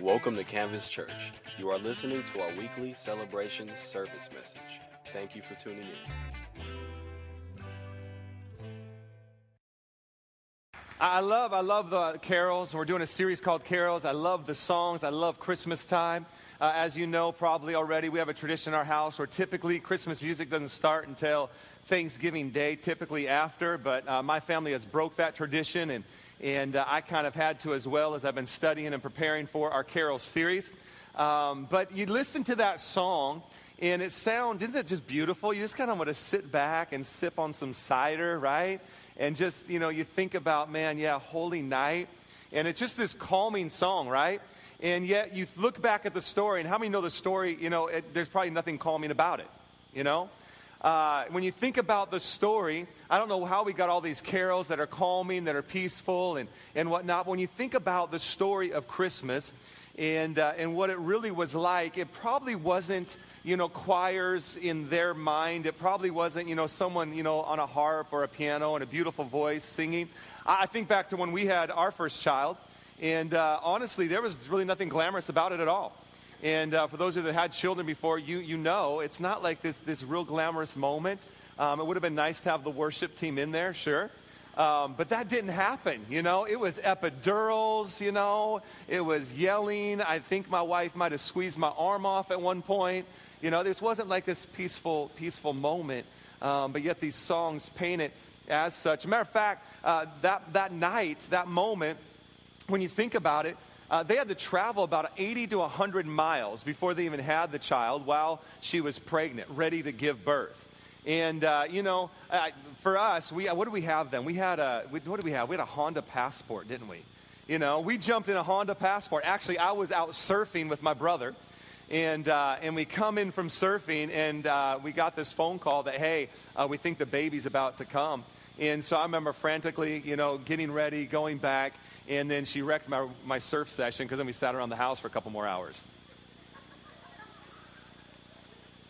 Welcome to Canvas Church. You are listening to our weekly celebration service message. Thank you for tuning in. I love the carols. We're doing a series called Carols. I love the songs. I love Christmas time. As you know probably already, we have a tradition in our house where typically Christmas music doesn't start until Thanksgiving Day, typically after. But my family has broke that tradition, and I kind of had to as well as I've been studying and preparing for our carol series. But you listen to that song, and isn't it just beautiful? You just kind of want to sit back and sip on some cider, right? And just, you think about, Holy Night. And it's just this calming song, right? And yet you look back at the story, and how many know the story, there's probably nothing calming about it, When you think about the story, I don't know how we got all these carols that are calming, that are peaceful and whatnot. But when you think about the story of Christmas and what it really was like, it probably wasn't, choirs in their mind. It probably wasn't, someone, on a harp or a piano and a beautiful voice singing. I think back to when we had our first child, and honestly, there was really nothing glamorous about it at all. And for those of you that had children before, you know it's not like this real glamorous moment. It would have been nice to have the worship team in there, sure. But that didn't happen, It was epidurals, It was yelling. I think my wife might have squeezed my arm off at one point. This wasn't like this peaceful moment. But yet these songs paint it as such. Matter of fact, that night, that moment, when you think about it, they had to travel about 80 to 100 miles before they even had the child while she was pregnant, ready to give birth. And, for us, what did we have then? We had a Honda Passport, didn't we? We jumped in a Honda Passport. Actually, I was out surfing with my brother, and we come in from surfing, and we got this phone call that, hey, we think the baby's about to come. And so I remember frantically, getting ready, going back, and then she wrecked my surf session because then we sat around the house for a couple more hours.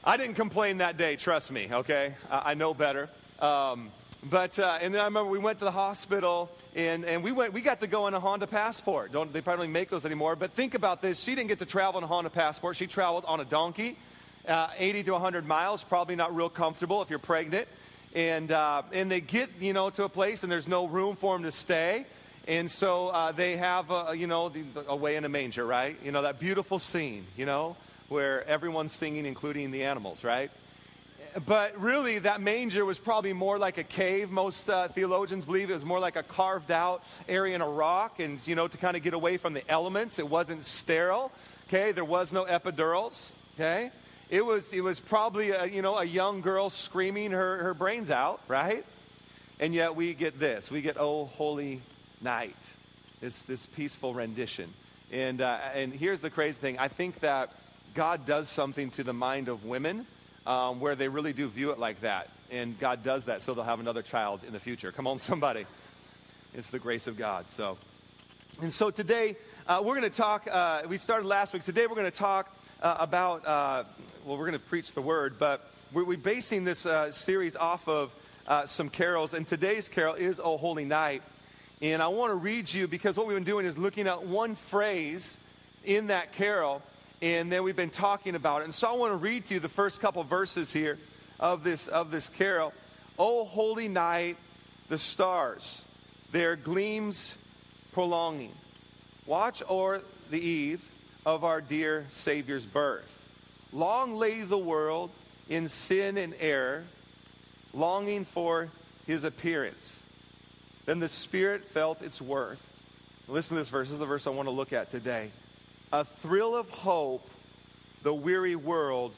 I didn't complain that day, trust me, okay? I know better. And then I remember we went to the hospital, and we got to go in a Honda Passport. They probably don't make those anymore, but think about this. She didn't get to travel in a Honda Passport. She traveled on a donkey, 80 to 100 miles, probably not real comfortable if you're pregnant. And they get, to a place and there's no room for them to stay. And so they have, away in a manger, right? That beautiful scene, where everyone's singing, including the animals, right? But really, that manger was probably more like a cave. Most theologians believe it was more like a carved out area in a rock and, to kind of get away from the elements. It wasn't sterile, okay? There was no epidurals, okay? It was probably, a young girl screaming her brains out, right? And yet we get this. We get, oh, holy night, this peaceful rendition. And here's the crazy thing. I think that God does something to the mind of women where they really do view it like that. And God does that so they'll have another child in the future. Come on, somebody. It's the grace of God. So today we're going to talk, we started last week. Today we're going to talk about, we're going to preach the word, but we're basing this series off of some carols, and today's carol is O Holy Night. And I want to read you, because what we've been doing is looking at one phrase in that carol, and then we've been talking about it. And so I want to read to you the first couple verses here of this carol. O holy night, the stars, their gleams prolonging. Watch o'er the eve of our dear Savior's birth. Long lay the world in sin and error, longing for his appearance. Then the Spirit felt its worth. Listen to this verse. This is the verse I want to look at today. A thrill of hope, the weary world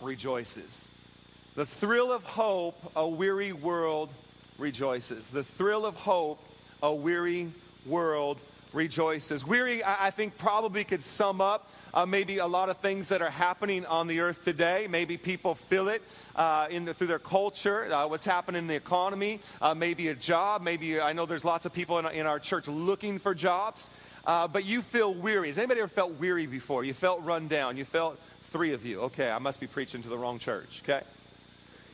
rejoices. The thrill of hope, a weary world rejoices. The thrill of hope, a weary world rejoices. Weary, I think, probably could sum up maybe a lot of things that are happening on the earth today. Maybe people feel it through their culture, what's happening in the economy, maybe a job. Maybe I know there's lots of people in our church looking for jobs, but you feel weary. Has anybody ever felt weary before? You felt run down. You felt, three of you. Okay, I must be preaching to the wrong church, okay?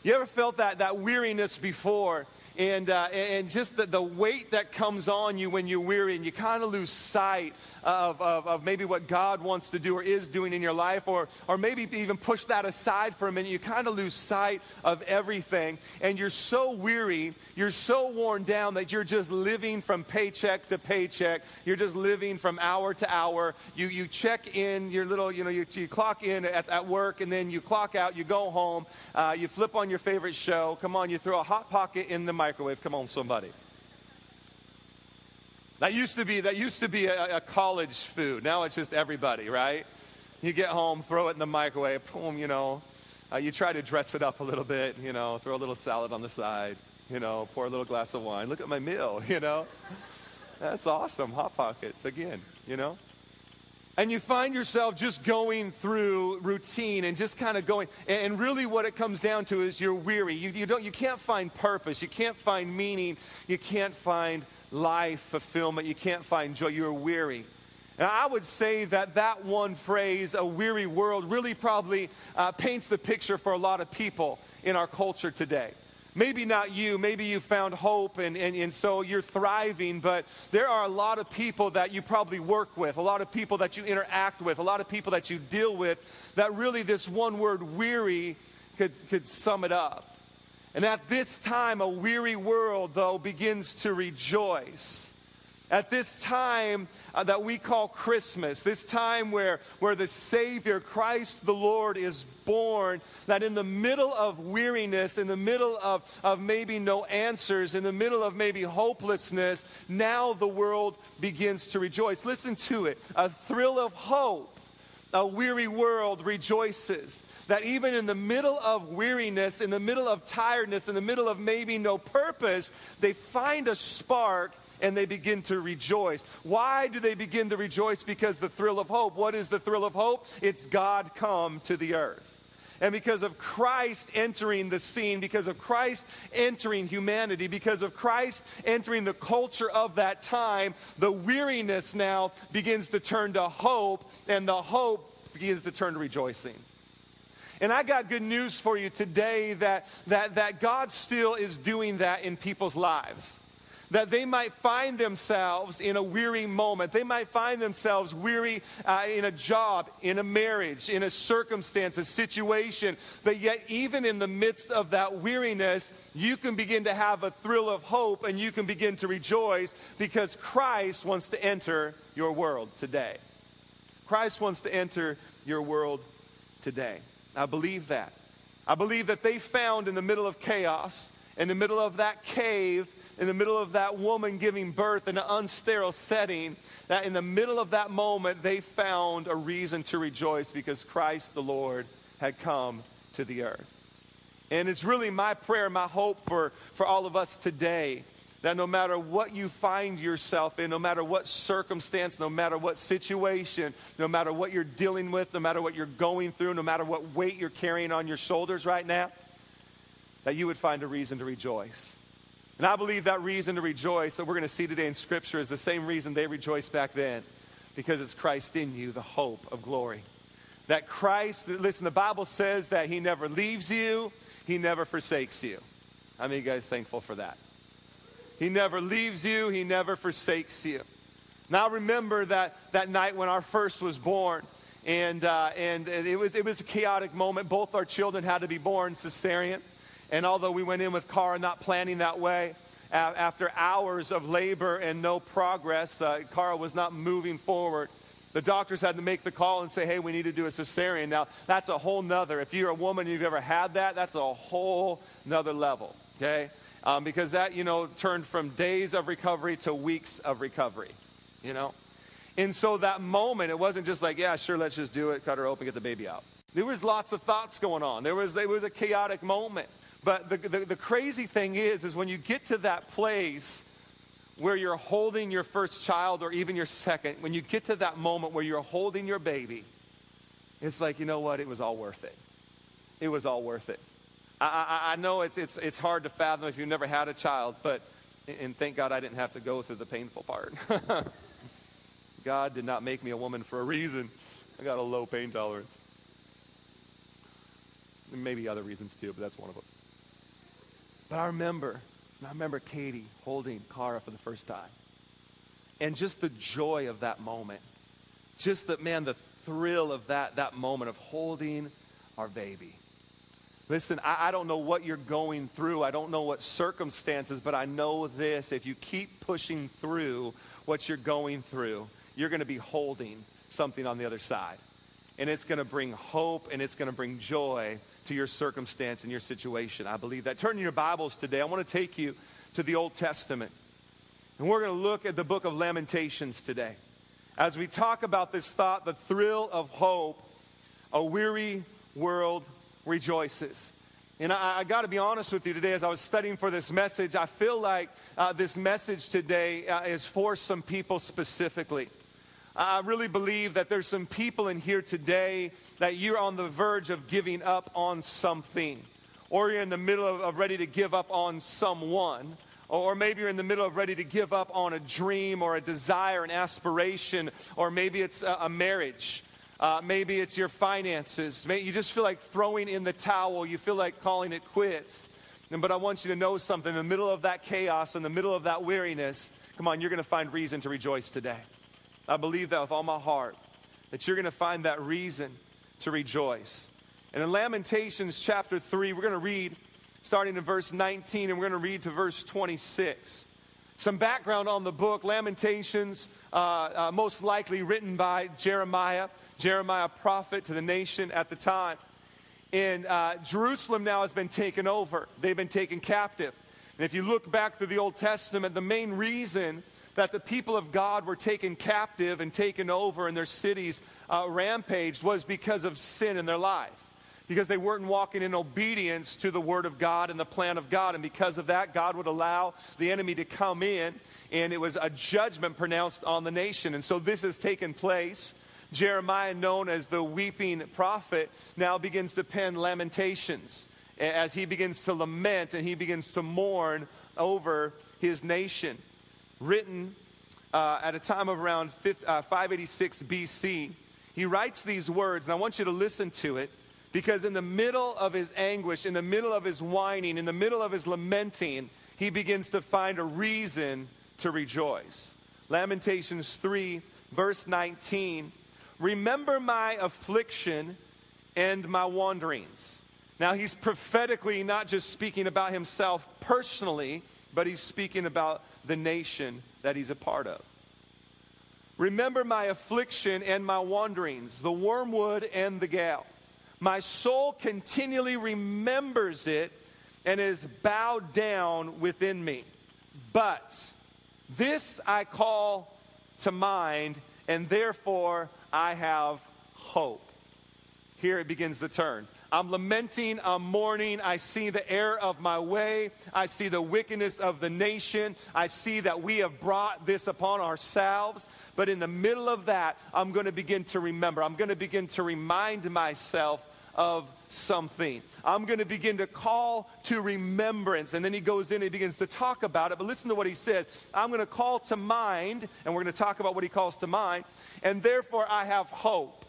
You ever felt that weariness before? and just the weight that comes on you when you're weary, and you kind of lose sight of maybe what God wants to do or is doing in your life, or maybe even push that aside for a minute. You kind of lose sight of everything, and you're so weary, you're so worn down that you're just living from paycheck to paycheck. You're just living from hour to hour. You check in your little, you clock in at work, and then you clock out, you go home, you flip on your favorite show. Come on, you throw a Hot Pocket in the microwave. Come on, somebody. That used to be a college food. Now it's just everybody, right? You get home, throw it in the microwave, boom, you try to dress it up a little bit, throw a little salad on the side, pour a little glass of wine. Look at my meal, That's awesome. Hot Pockets again, And you find yourself just going through routine and just kind of going, and really what it comes down to is you're weary. You can't find purpose. You can't find meaning. You can't find life fulfillment. You can't find joy. You're weary. And I would say that one phrase, a weary world, really probably paints the picture for a lot of people in our culture today. Maybe not you, maybe you found hope and so you're thriving, but there are a lot of people that you probably work with, a lot of people that you interact with, a lot of people that you deal with, that really this one word, weary, could sum it up. And at this time, a weary world, though, begins to rejoice. At this time that we call Christmas, this time where the Savior, Christ the Lord, is born, that in the middle of weariness, in the middle of maybe no answers, in the middle of maybe hopelessness, now the world begins to rejoice. Listen to it. A thrill of hope. A weary world rejoices. That even in the middle of weariness, in the middle of tiredness, in the middle of maybe no purpose, they find a spark and they begin to rejoice. Why do they begin to rejoice? Because the thrill of hope. What is the thrill of hope? It's God come to the earth. And because of Christ entering the scene, because of Christ entering humanity, because of Christ entering the culture of that time, the weariness now begins to turn to hope, and the hope begins to turn to rejoicing. And I got good news for you today that God still is doing that in people's lives. That they might find themselves in a weary moment. They might find themselves weary in a job, in a marriage, in a circumstance, a situation. But yet, even in the midst of that weariness, you can begin to have a thrill of hope and you can begin to rejoice because Christ wants to enter your world today. Christ wants to enter your world today. I believe that. I believe that they found in the middle of chaos, in the middle of that cave, in the middle of that woman giving birth in an unsterile setting, that in the middle of that moment, they found a reason to rejoice because Christ the Lord had come to the earth. And it's really my prayer, my hope for all of us today, that no matter what you find yourself in, no matter what circumstance, no matter what situation, no matter what you're dealing with, no matter what you're going through, no matter what weight you're carrying on your shoulders right now, that you would find a reason to rejoice. And I believe that reason to rejoice that we're going to see today in Scripture is the same reason they rejoiced back then, because it's Christ in you, the hope of glory. That Christ, listen, the Bible says that he never leaves you, he never forsakes you. How many of you guys thankful for that? He never leaves you, he never forsakes you. Now remember that night when our first was born, and it was a chaotic moment. Both our children had to be born cesarean. And although we went in with Cara not planning that way, after hours of labor and no progress, Cara was not moving forward. The doctors had to make the call and say, hey, we need to do a cesarean. Now, that's a whole nother. If you're a woman and you've ever had that, that's a whole nother level, okay? Because that, turned from days of recovery to weeks of recovery, And so that moment, it wasn't just like, yeah, sure, let's just do it, cut her open, get the baby out. There was lots of thoughts going on. There was a chaotic moment. But the crazy thing is when you get to that place where you're holding your first child or even your second, when you get to that moment where you're holding your baby, it's like, you know what? It was all worth it. It was all worth it. I know it's hard to fathom if you've never had a child, and thank God I didn't have to go through the painful part. God did not make me a woman for a reason. I got a low pain tolerance. Maybe other reasons too, but that's one of them. But I remember And I remember Katie holding Cara for the first time. And just the joy of that moment. Just that, man, the thrill of that moment of holding our baby. Listen, I don't know what you're going through. I don't know what circumstances, but I know this. If you keep pushing through what you're going through, you're going to be holding something on the other side. And it's going to bring hope, and it's going to bring joy to your circumstance and your situation. I believe that. Turn to your Bibles today. I want to take you to the Old Testament. And we're going to look at the book of Lamentations today. As we talk about this thought, the thrill of hope, a weary world rejoices. And I got to be honest with you today, as I was studying for this message, I feel like this message today is for some people specifically. I really believe that there's some people in here today that you're on the verge of giving up on something, or you're in the middle of ready to give up on someone. Or maybe you're in the middle of ready to give up on a dream or a desire, an aspiration, or maybe it's a marriage. Maybe it's your finances. You just feel like throwing in the towel. You feel like calling it quits. But I want you to know something. In the middle of that chaos, in the middle of that weariness, come on, you're going to find reason to rejoice today. I believe that with all my heart, that you're going to find that reason to rejoice. And in Lamentations chapter 3, we're going to read starting in verse 19, and we're going to read to verse 26. Some background on the book, Lamentations, most likely written by Jeremiah prophet to the nation at the time. And Jerusalem now has been taken over. They've been taken captive. And if you look back through the Old Testament, the main reason that the people of God were taken captive and taken over and their cities rampaged was because of sin in their life. Because they weren't walking in obedience to the word of God and the plan of God. And because of that, God would allow the enemy to come in. And it was a judgment pronounced on the nation. And so this has taken place. Jeremiah, known as the weeping prophet, now begins to pen Lamentations. As he begins to lament and he begins to mourn over his nation. Written at a time of around 586 BC. He writes these words, and I want you to listen to it. Because in the middle of his anguish, in the middle of his whining, in the middle of his lamenting, he begins to find a reason to rejoice. Lamentations 3, verse 19. Remember my affliction and my wanderings. Now he's prophetically not just speaking about himself personally, but he's speaking about the nation that he's a part of. Remember my affliction and my wanderings, the wormwood and the gall. My soul continually remembers it and is bowed down within me. But this I call to mind, and therefore I have hope. Here it begins the turn. I'm lamenting, I'm mourning, I see the error of my way, I see the wickedness of the nation, I see that we have brought this upon ourselves, but in the middle of that, I'm going to begin to remember, I'm going to begin to remind myself of something. I'm going to begin to call to remembrance. And then he goes in and he begins to talk about it, but listen to what he says. I'm going to call to mind, and we're going to talk about what he calls to mind, and therefore I have hope.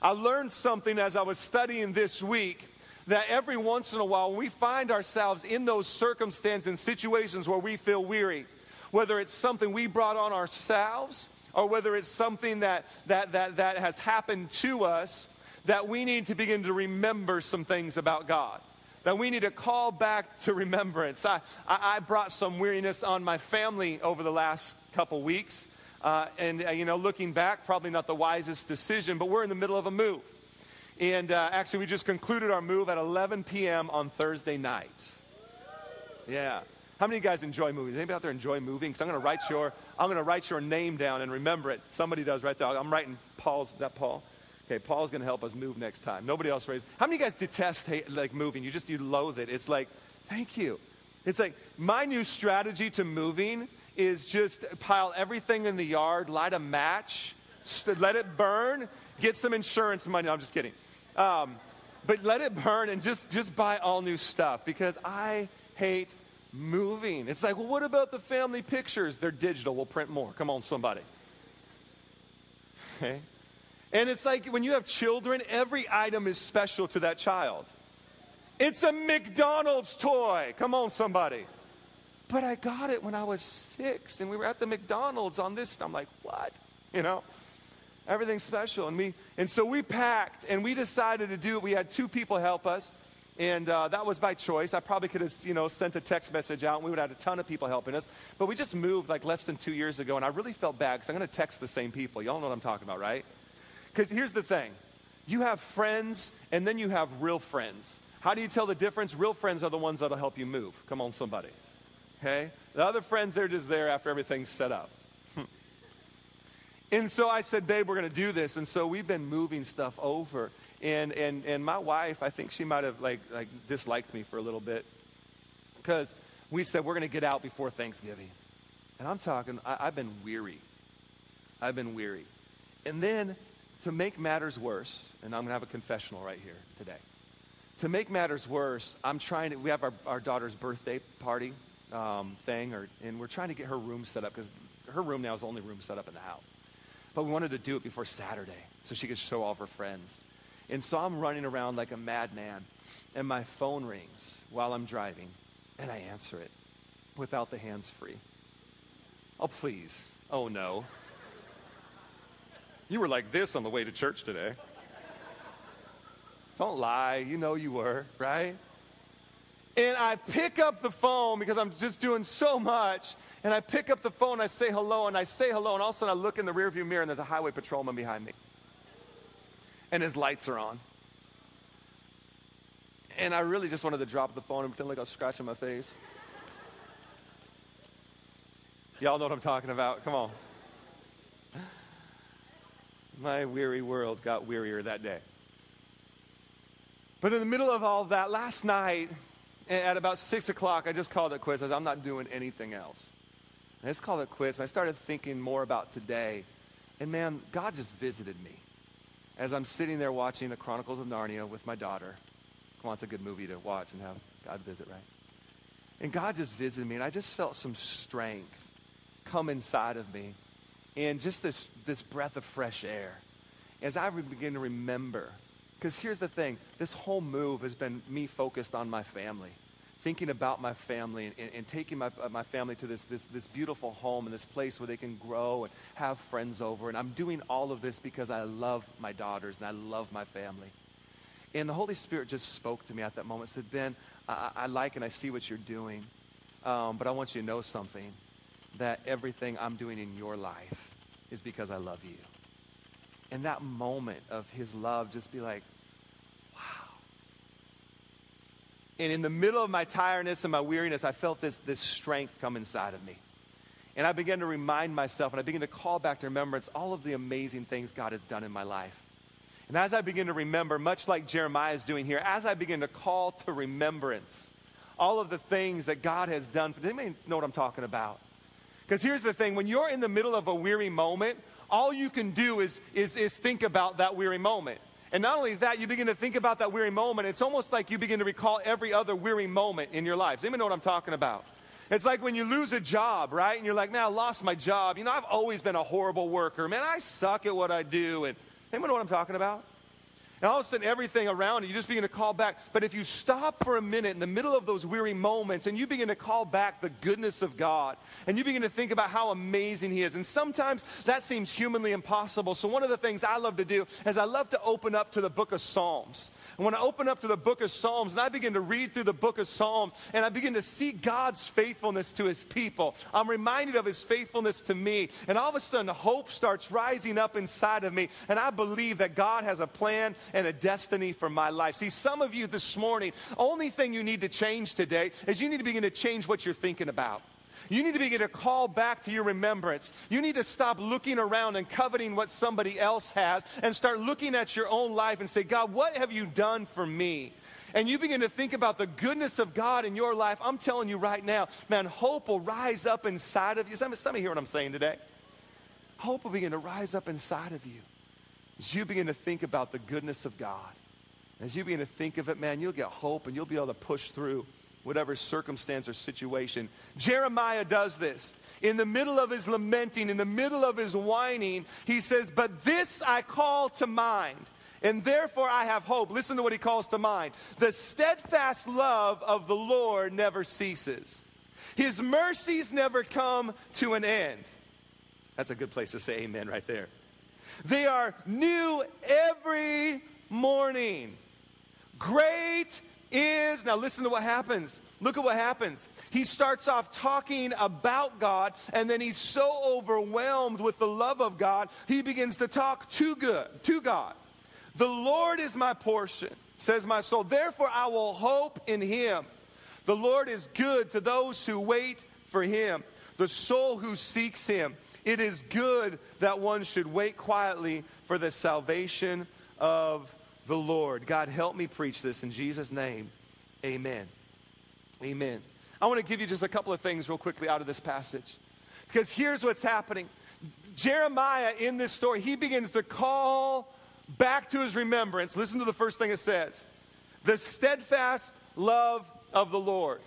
I learned something as I was studying this week, that every once in a while when we find ourselves in those circumstances and situations where we feel weary, whether it's something we brought on ourselves or whether it's something that has happened to us, that we need to begin to remember some things about God. That we need to call back to remembrance. I brought some weariness on my family over the last couple weeks. Looking back, probably not the wisest decision, but we're in the middle of a move. And actually, we just concluded our move at 11 p.m. on Thursday night. Yeah. How many of you guys enjoy movies? Anybody out there enjoy moving? Because I'm going to write your name down and remember it. Somebody does right there. I'm writing Paul's. Is that Paul? Okay, Paul's going to help us move next time. Nobody else raised. How many of you guys detest moving? You loathe it. It's like, thank you. It's like, my new strategy to moving is just pile everything in the yard, light a match, let it burn, get some insurance money. No, I'm just kidding. But let it burn and just buy all new stuff, because I hate moving. It's like, well, what about the family pictures? They're digital. We'll print more. Come on, somebody. Okay. And it's like when you have children, every item is special to that child. It's a McDonald's toy. Come on, somebody. but I got it when I was 6 and we were at the McDonald's on this. I'm like, what? You know, everything's special. And so we packed and we decided to do it. We had 2 people help us. And that was by choice. I probably could have, sent a text message out and we would have had a ton of people helping us. But we just moved like less than 2 years ago and I really felt bad because I'm going to text the same people. Y'all know what I'm talking about, right? Because here's the thing. You have friends and then you have real friends. How do you tell the difference? Real friends are the ones that'll help you move. Come on, somebody. Okay? The other friends, they're just there after everything's set up. And so I said, babe, we're going to do this. And so we've been moving stuff over. And my wife, I think she might have like disliked me for a little bit because we said we're going to get out before Thanksgiving. And I'm talking, I've been weary. I've been weary. And then to make matters worse, and I'm going to have a confessional right here today. To make matters worse, we have our daughter's birthday party thing, and we're trying to get her room set up because her room now is the only room set up in the house. But we wanted to do it before Saturday so she could show all of her friends. And so I'm running around like a madman, and my phone rings while I'm driving, and I answer it without the hands-free. Oh, please. Oh, no. You were like this on the way to church today. Don't lie. You know you were, right? And I pick up the phone because I'm just doing so much, and I pick up the phone, I say hello, and all of a sudden I look in the rearview mirror, and there's a highway patrolman behind me. And his lights are on. And I really just wanted to drop the phone and pretend like I was scratching my face. Y'all know what I'm talking about. Come on. My weary world got wearier that day. But in the middle of all that, last night at about 6 o'clock, I just called it quits. I said, I'm not doing anything else. And I just called it quits. And I started thinking more about today. And man, God just visited me. As I'm sitting there watching the Chronicles of Narnia with my daughter. Come on, it's a good movie to watch and have God visit, right? And God just visited me, and I just felt some strength come inside of me and just this breath of fresh air as I begin to remember. Because here's the thing, this whole move has been me focused on my family, thinking about my family and taking my family to this beautiful home and this place where they can grow and have friends over. And I'm doing all of this because I love my daughters and I love my family. And the Holy Spirit just spoke to me at that moment, said, Ben, I like and I see what you're doing, but I want you to know something, that everything I'm doing in your life is because I love you. And that moment of his love, just be like, and in the middle of my tiredness and my weariness, I felt this strength come inside of me. And I began to remind myself, and I began to call back to remembrance all of the amazing things God has done in my life. And as I begin to remember, much like Jeremiah is doing here, as I begin to call to remembrance all of the things that God has done. Does anybody know what I'm talking about? Because here's the thing. When you're in the middle of a weary moment, all you can do is think about that weary moment. And not only that, you begin to think about that weary moment. It's almost like you begin to recall every other weary moment in your life. Does anybody know what I'm talking about? It's like when you lose a job, right? And you're like, man, I lost my job. I've always been a horrible worker. Man, I suck at what I do. And anybody know what I'm talking about? And all of a sudden, everything around you just begin to call back. But if you stop for a minute in the middle of those weary moments and you begin to call back the goodness of God and you begin to think about how amazing he is, and sometimes that seems humanly impossible. So one of the things I love to do is I love to open up to the book of Psalms. And when I open up to the book of Psalms and I begin to read through the book of Psalms and I begin to see God's faithfulness to his people, I'm reminded of his faithfulness to me. And all of a sudden, hope starts rising up inside of me. And I believe that God has a plan and a destiny for my life. See, some of you this morning, only thing you need to change today is you need to begin to change what you're thinking about. You need to begin to call back to your remembrance. You need to stop looking around and coveting what somebody else has and start looking at your own life and say, God, what have you done for me? And you begin to think about the goodness of God in your life. I'm telling you right now, man, hope will rise up inside of you. Somebody hear what I'm saying today? Hope will begin to rise up inside of you. As you begin to think about the goodness of God, as you begin to think of it, man, you'll get hope and you'll be able to push through whatever circumstance or situation. Jeremiah does this. In the middle of his lamenting, in the middle of his whining, he says, but this I call to mind, and therefore I have hope. Listen to what he calls to mind. The steadfast love of the Lord never ceases. His mercies never come to an end. That's a good place to say amen right there. They are new every morning. Great is, now listen to what happens. Look at what happens. He starts off talking about God, and then he's so overwhelmed with the love of God, he begins to talk to God. The Lord is my portion, says my soul. Therefore, I will hope in him. The Lord is good to those who wait for him, the soul who seeks him. It is good that one should wait quietly for the salvation of the Lord. God, help me preach this in Jesus' name. Amen. Amen. I want to give you just a couple of things real quickly out of this passage, because here's what's happening. Jeremiah, in this story, he begins to call back to his remembrance. Listen to the first thing it says. The steadfast love of the Lord.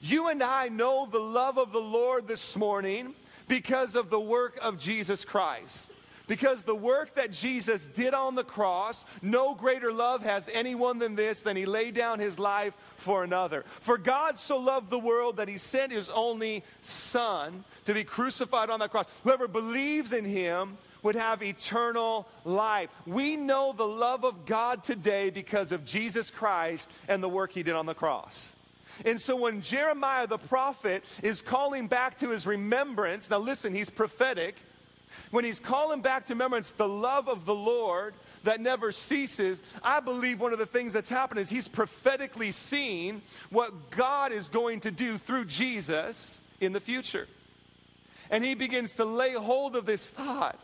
You and I know the love of the Lord this morning because of the work of Jesus Christ. Because the work that Jesus did on the cross, no greater love has anyone than this, than he laid down his life for another. For God so loved the world that he sent his only son to be crucified on that cross. Whoever believes in him would have eternal life. We know the love of God today because of Jesus Christ and the work he did on the cross. And so when Jeremiah the prophet is calling back to his remembrance, now listen, he's prophetic. When he's calling back to remembrance the love of the Lord that never ceases, I believe one of the things that's happened is he's prophetically seeing what God is going to do through Jesus in the future. And he begins to lay hold of this thought.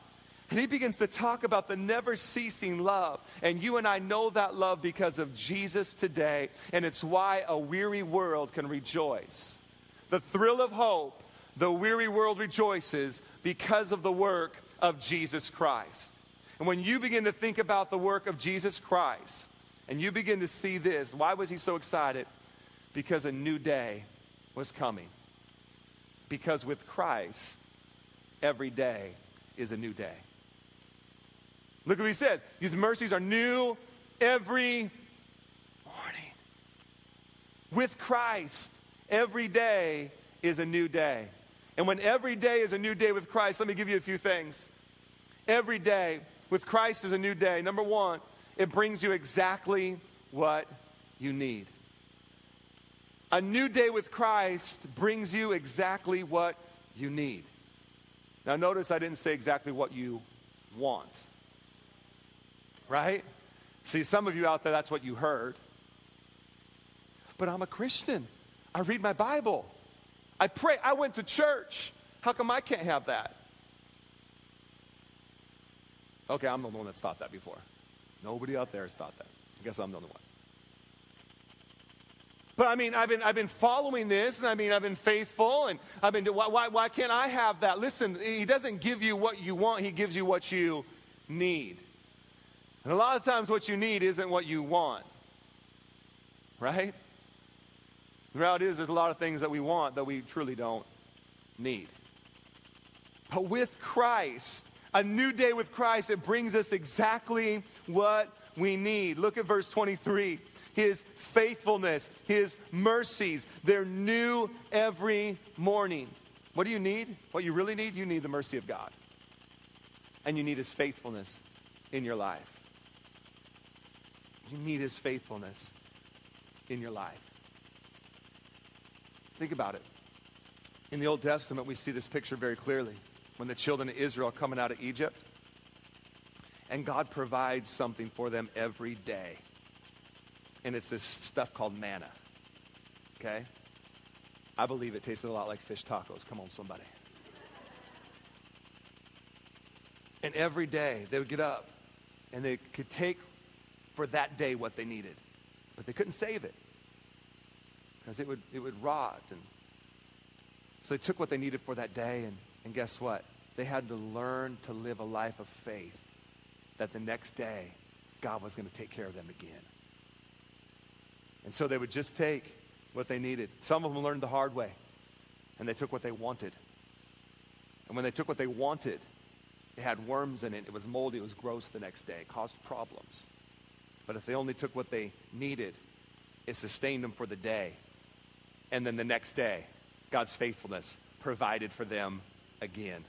And he begins to talk about the never-ceasing love. And you and I know that love because of Jesus today. And it's why a weary world can rejoice. The thrill of hope. The weary world rejoices because of the work of Jesus Christ. And when you begin to think about the work of Jesus Christ, and you begin to see this, why was he so excited? Because a new day was coming. Because with Christ, every day is a new day. Look what he says. His mercies are new every morning. With Christ, every day is a new day. And when every day is a new day with Christ, let me give you a few things. Every day with Christ is a new day. Number one, it brings you exactly what you need. A new day with Christ brings you exactly what you need. Now notice I didn't say exactly what you want. Right? See, some of you out there, that's what you heard. But I'm a Christian. I read my Bible. I pray. I went to church. How come I can't have that? Okay, I'm the one that's thought that before. Nobody out there has thought that. I guess I'm the only one. But I mean, I've been following this, and I mean, I've been faithful, and I've been. Why can't I have that? Listen, he doesn't give you what you want. He gives you what you need. And a lot of times, what you need isn't what you want. Right? The reality is there's a lot of things that we want that we truly don't need. But with Christ, a new day with Christ, it brings us exactly what we need. Look at verse 23. His faithfulness, his mercies, they're new every morning. What do you need? What you really need? You need the mercy of God. And you need his faithfulness in your life. You need his faithfulness in your life. Think about it. In the Old Testament, we see this picture very clearly. When the children of Israel are coming out of Egypt, and God provides something for them every day. And it's this stuff called manna. Okay? I believe it tasted a lot like fish tacos. Come on, somebody. And every day, they would get up, and they could take for that day what they needed. But they couldn't save it. Because it would rot. And so they took what they needed for that day, and guess what? They had to learn to live a life of faith that the next day God was going to take care of them again. And so they would just take what they needed. Some of them learned the hard way, and they took what they wanted. And when they took what they wanted, it had worms in it. It was moldy. It was gross the next day. It caused problems. But if they only took what they needed, it sustained them for the day. And then the next day, God's faithfulness provided for them again.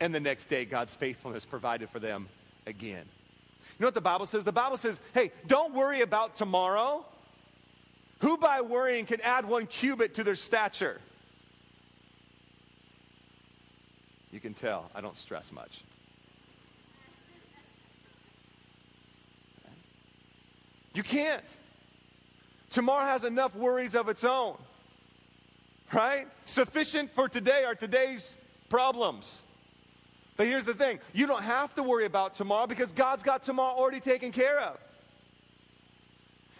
And the next day, God's faithfulness provided for them again. You know what the Bible says? The Bible says, hey, don't worry about tomorrow. Who by worrying can add 1 cubit to their stature? You can tell I don't stress much. You can't. Tomorrow has enough worries of its own, right? Sufficient for today are today's problems. But here's the thing. You don't have to worry about tomorrow because God's got tomorrow already taken care of.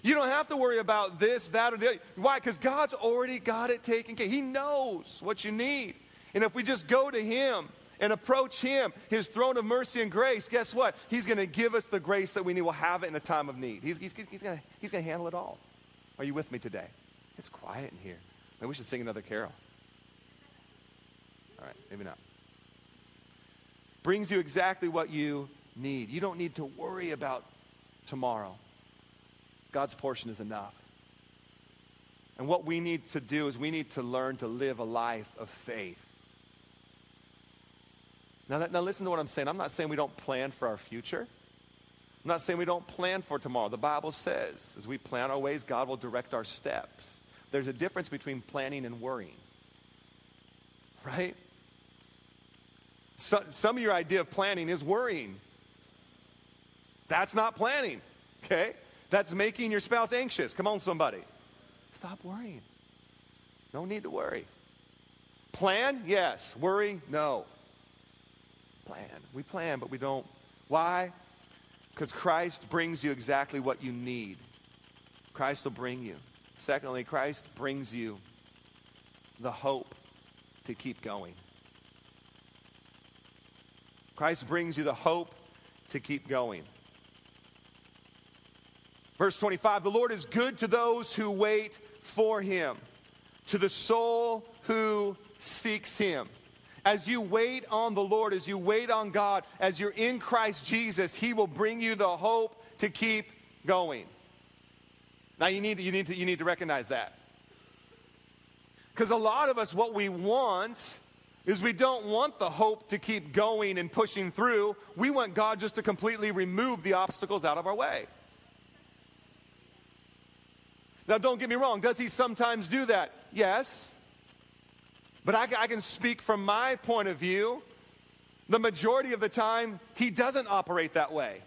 You don't have to worry about this, that, or the other. Why? Because God's already got it taken care of. He knows what you need. And if we just go to Him and approach Him, His throne of mercy and grace, guess what? He's going to give us the grace that we need. We'll have it in a time of need. He's going to handle it all. Are you with me today? It's quiet in here. Maybe we should sing another carol. All right, maybe not. Brings you exactly what you need. You don't need to worry about tomorrow. God's portion is enough. And what we need to do is we need to learn to live a life of faith. Now listen to what I'm saying. I'm not saying we don't plan for our future. I'm not saying we don't plan for tomorrow. The Bible says, as we plan our ways, God will direct our steps. There's a difference between planning and worrying, right? So, some of your idea of planning is worrying. That's not planning, okay? That's making your spouse anxious. Come on, somebody. Stop worrying. No need to worry. Plan? Yes. Worry? No. Plan. We plan, but we don't. Why? Because Christ brings you exactly what you need. Christ will bring you. Secondly, Christ brings you the hope to keep going. Christ brings you the hope to keep going. Verse 25, the Lord is good to those who wait for Him, to the soul who seeks Him. As you wait on the Lord, as you wait on God, as you're in Christ Jesus, He will bring you the hope to keep going. Now you need to recognize that. Because a lot of us, what we want is we don't want the hope to keep going and pushing through. We want God just to completely remove the obstacles out of our way. Now don't get me wrong, does He sometimes do that? Yes. But I can speak from my point of view. The majority of the time, He doesn't operate that way.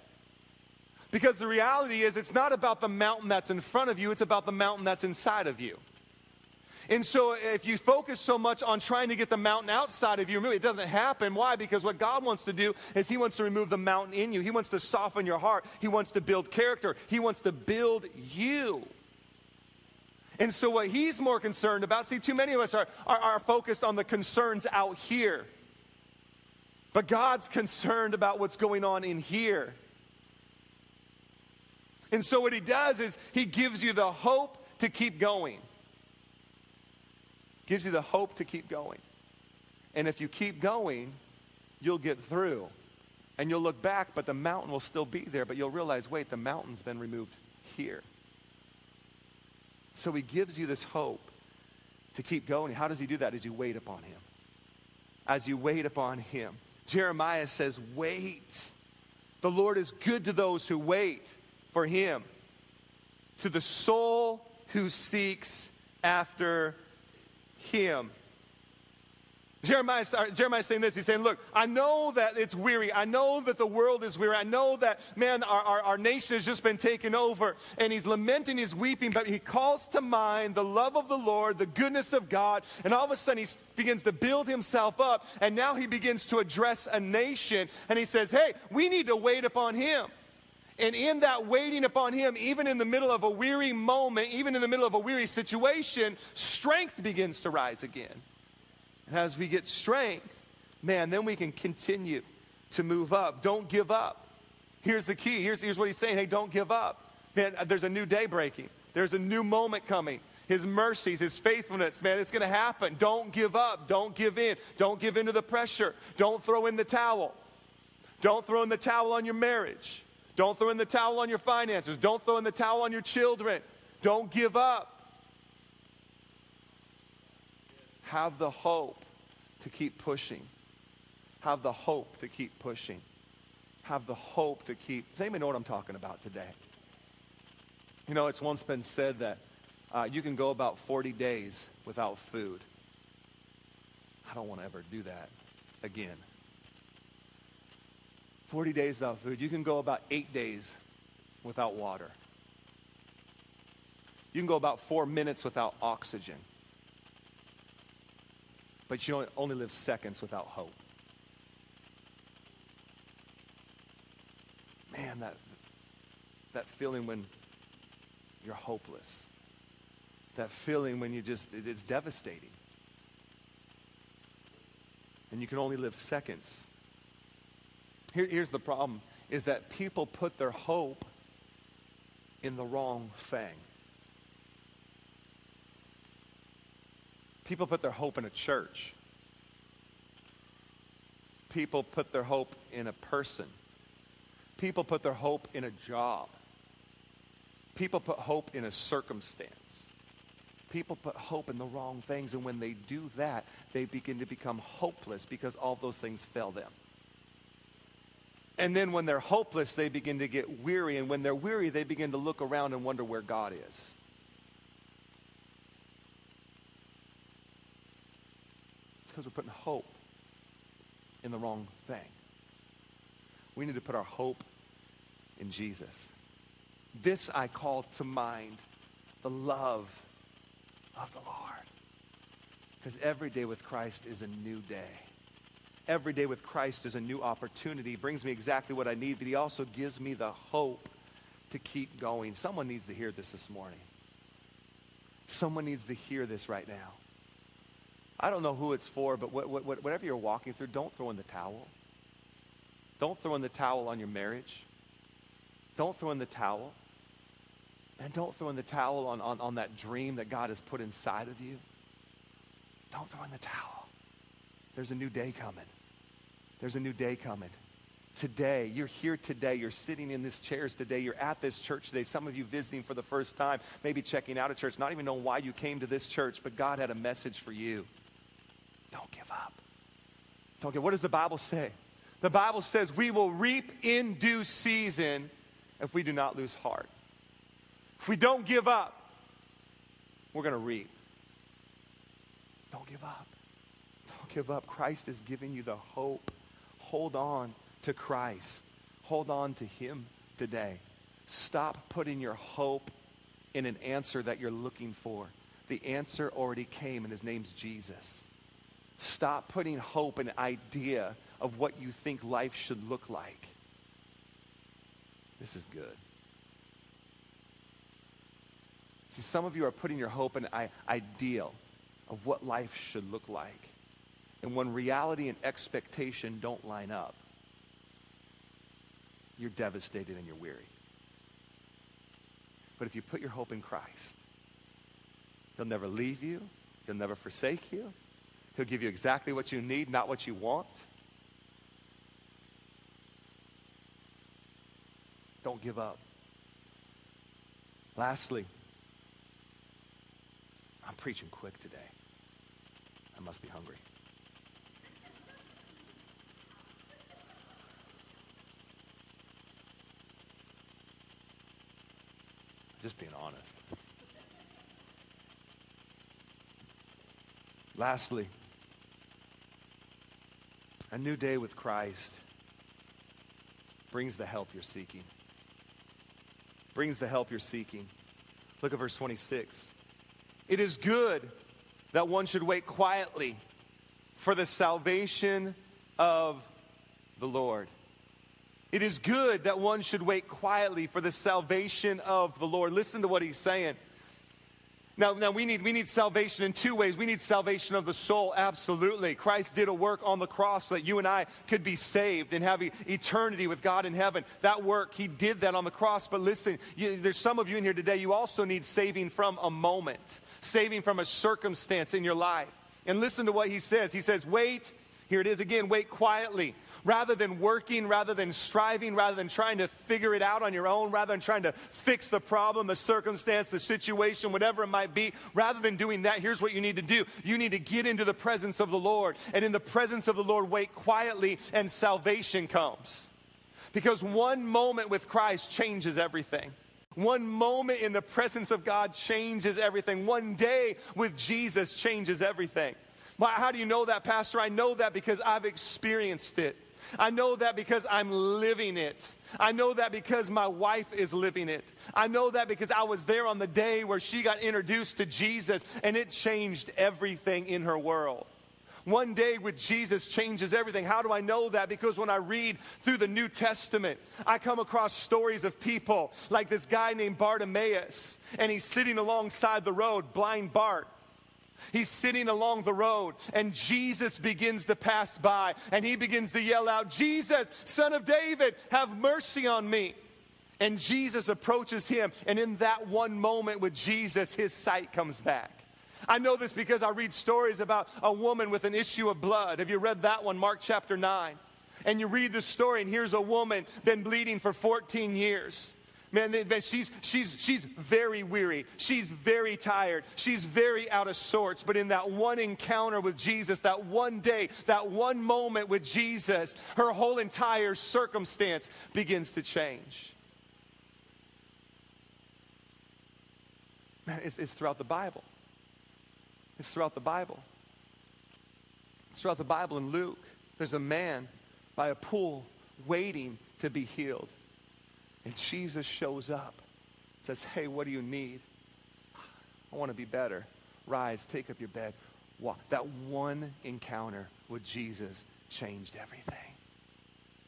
Because the reality is, it's not about the mountain that's in front of you, it's about the mountain that's inside of you. And so if you focus so much on trying to get the mountain outside of you, remember, it doesn't happen. Why? Because what God wants to do is He wants to remove the mountain in you. He wants to soften your heart. He wants to build character. He wants to build you. And so what He's more concerned about, see, too many of us are focused on the concerns out here. But God's concerned about what's going on in here. And so what He does is He gives you the hope to keep going. Gives you the hope to keep going. And if you keep going, you'll get through. And you'll look back, but the mountain will still be there. But you'll realize, wait, the mountain's been removed here. So He gives you this hope to keep going. How does He do that? As you wait upon Him. As you wait upon Him. Jeremiah says, wait. The Lord is good to those who wait for Him, to the soul who seeks after Him. Jeremiah's saying this. He's saying, look, I know that it's weary. I know that the world is weary. I know that, man, our nation has just been taken over. And he's lamenting, he's weeping, but he calls to mind the love of the Lord, the goodness of God. And all of a sudden, he begins to build himself up. And now he begins to address a nation. And he says, hey, we need to wait upon Him. And in that waiting upon Him, even in the middle of a weary moment, even in the middle of a weary situation, strength begins to rise again. And as we get strength, man, then we can continue to move up. Don't give up. Here's the key. Here's what He's saying. Hey, don't give up. Man, there's a new day breaking. There's a new moment coming. His mercies, His faithfulness, man, it's going to happen. Don't give up. Don't give in. Don't give in to the pressure. Don't throw in the towel. Don't throw in the towel on your marriage. Don't throw in the towel on your finances. Don't throw in the towel on your children. Don't give up. Have the hope to keep pushing. Have the hope to keep pushing. Have the hope to keep. Does anybody know what I'm talking about today? You know, it's once been said that you can go about 40 days without food. I don't want to ever do that again. 40 days without food. You can go about 8 days without water. You can go about 4 minutes without oxygen. But you only live seconds without hope. Man, that feeling when you're hopeless. That feeling when you just, it's devastating. And you can only live seconds. Here's the problem, is that people put their hope in the wrong thing. People put their hope in a church. People put their hope in a person. People put their hope in a job. People put hope in a circumstance. People put hope in the wrong things, and when they do that, they begin to become hopeless because all those things fail them. And then when they're hopeless, they begin to get weary, and when they're weary, they begin to look around and wonder where God is. It's because we're putting hope in the wrong thing. We need to put our hope in Jesus. This I call to mind, the love of the Lord. Because every day with Christ is a new day. Every day with Christ is a new opportunity. He brings me exactly what I need, but he also gives me the hope to keep going. Someone needs to hear this morning. Someone needs to hear this right now. I don't know who it's for, but whatever you're walking through, don't throw in the towel. Don't throw in the towel on your marriage. Don't throw in the towel. And don't throw in the towel on that dream that God has put inside of you. Don't throw in the towel. There's a new day coming. There's a new day coming. Today, you're here today. You're sitting in these chairs today. You're at this church today. Some of you visiting for the first time, maybe checking out a church, not even knowing why you came to this church, but God had a message for you. Don't give up. Don't give up. What does the Bible say? The Bible says we will reap in due season if we do not lose heart. If we don't give up, we're going to reap. Don't give up. Don't give up. Christ is giving you the hope. Hold on to Christ. Hold on to him today. Stop putting your hope in an answer that you're looking for. The answer already came, and his name's Jesus. Stop putting hope in an idea of what you think life should look like. This is good. See, some of you are putting your hope in an ideal of what life should look like. And when reality and expectation don't line up, you're devastated and you're weary. But if you put your hope in Christ, he'll never leave you. He'll never forsake you. He'll give you exactly what you need, not what you want. Don't give up. Lastly, I'm preaching quick today. I must be hungry. Just being honest. Lastly, a new day with Christ brings the help you're seeking. Brings the help you're seeking. Look at verse 26. It is good that one should wait quietly for the salvation of the Lord. It is good that one should wait quietly for the salvation of the Lord. Listen to what he's saying. Now we need salvation in two ways. We need salvation of the soul, absolutely. Christ did a work on the cross so that you and I could be saved and have eternity with God in heaven. That work, he did that on the cross. But listen, there's some of you in here today, you also need saving from a moment, saving from a circumstance in your life. And listen to what he says. He says, wait, here it is again, wait quietly rather than working, rather than striving, rather than trying to figure it out on your own, rather than trying to fix the problem, the circumstance, the situation, whatever it might be, rather than doing that, here's what you need to do. You need to get into the presence of the Lord, and in the presence of the Lord, wait quietly, and salvation comes. Because one moment with Christ changes everything. One moment in the presence of God changes everything. One day with Jesus changes everything. How do you know that, Pastor? I know that because I've experienced it. I know that because I'm living it. I know that because my wife is living it. I know that because I was there on the day where she got introduced to Jesus, and it changed everything in her world. One day with Jesus changes everything. How do I know that? Because when I read through the New Testament, I come across stories of people like this guy named Bartimaeus, and he's sitting alongside the road, blind Bart. He's sitting along the road, and Jesus begins to pass by, and he begins to yell out, "Jesus, Son of David, have mercy on me." And Jesus approaches him, and in that one moment with Jesus, his sight comes back. I know this because I read stories about a woman with an issue of blood. Have you read that one, Mark chapter 9? And you read the story, and here's a woman been bleeding for 14 years. Man, she's very weary. She's very tired. She's very out of sorts. But in that one encounter with Jesus, that one day, that one moment with Jesus, her whole entire circumstance begins to change. Man, it's throughout the Bible. It's throughout the Bible. It's throughout the Bible. In Luke, there's a man by a pool waiting to be healed. And Jesus shows up, says, "Hey, what do you need?" "I want to be better." "Rise, take up your bed, walk." That one encounter with Jesus changed everything.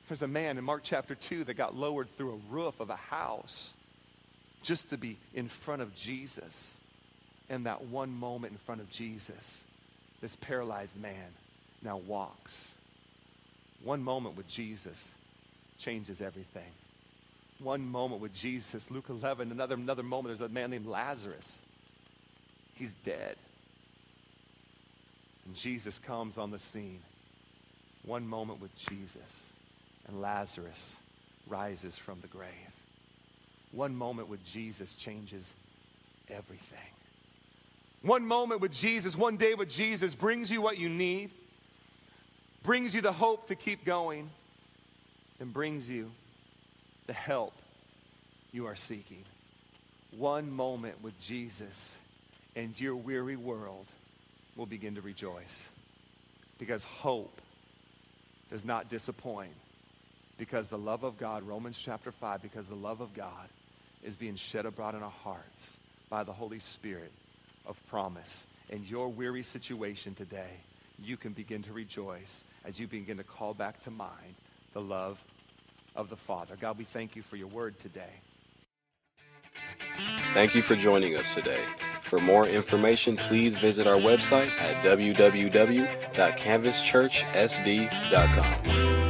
There's a man in Mark chapter 2 that got lowered through a roof of a house just to be in front of Jesus. And that one moment in front of Jesus, this paralyzed man now walks. One moment with Jesus changes everything. One moment with Jesus. Luke 11, another moment, there's a man named Lazarus. He's dead. And Jesus comes on the scene. One moment with Jesus, and Lazarus rises from the grave. One moment with Jesus changes everything. One moment with Jesus, one day with Jesus brings you what you need, brings you the hope to keep going, and brings you the help you are seeking. One moment with Jesus, and your weary world will begin to rejoice, because hope does not disappoint, because the love of God, Romans chapter 5, because the love of God is being shed abroad in our hearts by the Holy Spirit of promise. In your weary situation today, you can begin to rejoice as you begin to call back to mind the love of the Father. God, we thank you for your word today. Thank you for joining us today. For more information, please visit our website at www.canvaschurchsd.com.